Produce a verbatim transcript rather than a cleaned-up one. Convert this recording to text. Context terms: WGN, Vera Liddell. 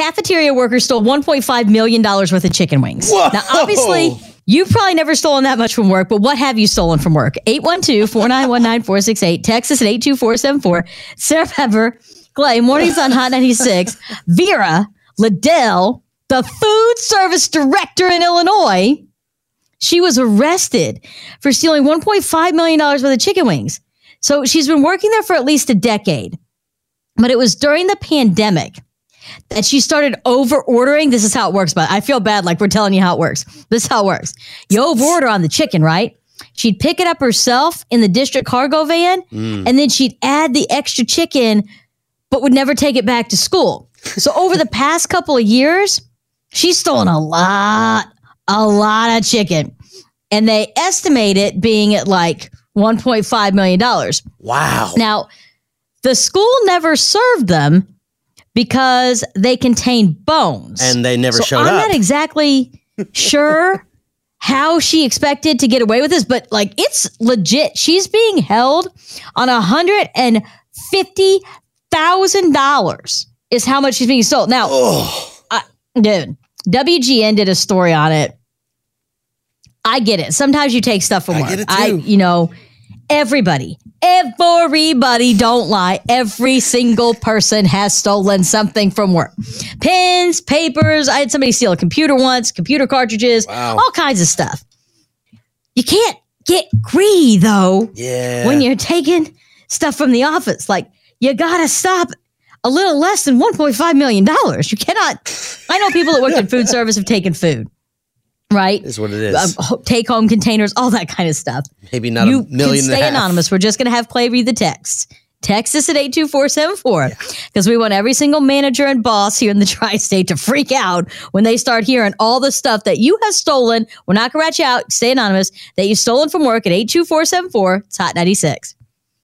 cafeteria workers stole one point five million dollars worth of chicken wings. Whoa. Now, obviously, you've probably never stolen that much from work, but what have you stolen from work? eight one two, four nine one, nine four six eight, Texas at eight two four seven four, Sarah Pepper, Clay, Mornings on Hot ninety-six, Vera Liddell, the food service director in Illinois. She was arrested for stealing one point five million dollars worth of chicken wings. So she's been working there for at least a decade. But it was during the pandemic that she started over-ordering. This is how it works, but I feel bad like we're telling you how it works. This is how it works. You over-order on the chicken, right? She'd pick it up herself in the district cargo van, mm. and then she'd add the extra chicken, but would never take it back to school. So over the past couple of years, she's stolen a lot A lot of chicken. And they estimate it being at like one point five million dollars. Wow. Now, the school never served them because they contained bones. And they never so showed I'm up. I'm not exactly sure how she expected to get away with this, but like it's legit. She's being held on one hundred fifty thousand dollars is how much she's being sold. Now, I, dude, W G N did a story on it. I get it. Sometimes you take stuff from work. I get it too. I, you know, everybody, everybody, don't lie. Every single person has stolen something from work. Pens, papers. I had somebody steal a computer once, computer cartridges, wow. all kinds of stuff. You can't get greedy, though, yeah. when you're taking stuff from the office. Like, you got to stop a little less than one point five million dollars. You cannot. I know people that work in food service have taken food. Right? Is what it is. Um, take home containers, all that kind of stuff. Maybe not you a million can stay and a half. Anonymous. We're just going to have Clay read the text. Text us at eight two four seven four because yeah. we want every single manager and boss here in the tri-state to freak out when they start hearing all the stuff that you have stolen. We're not going to rat you out. Stay anonymous. That you've stolen from work at eight two four seven four. It's Hot ninety-six.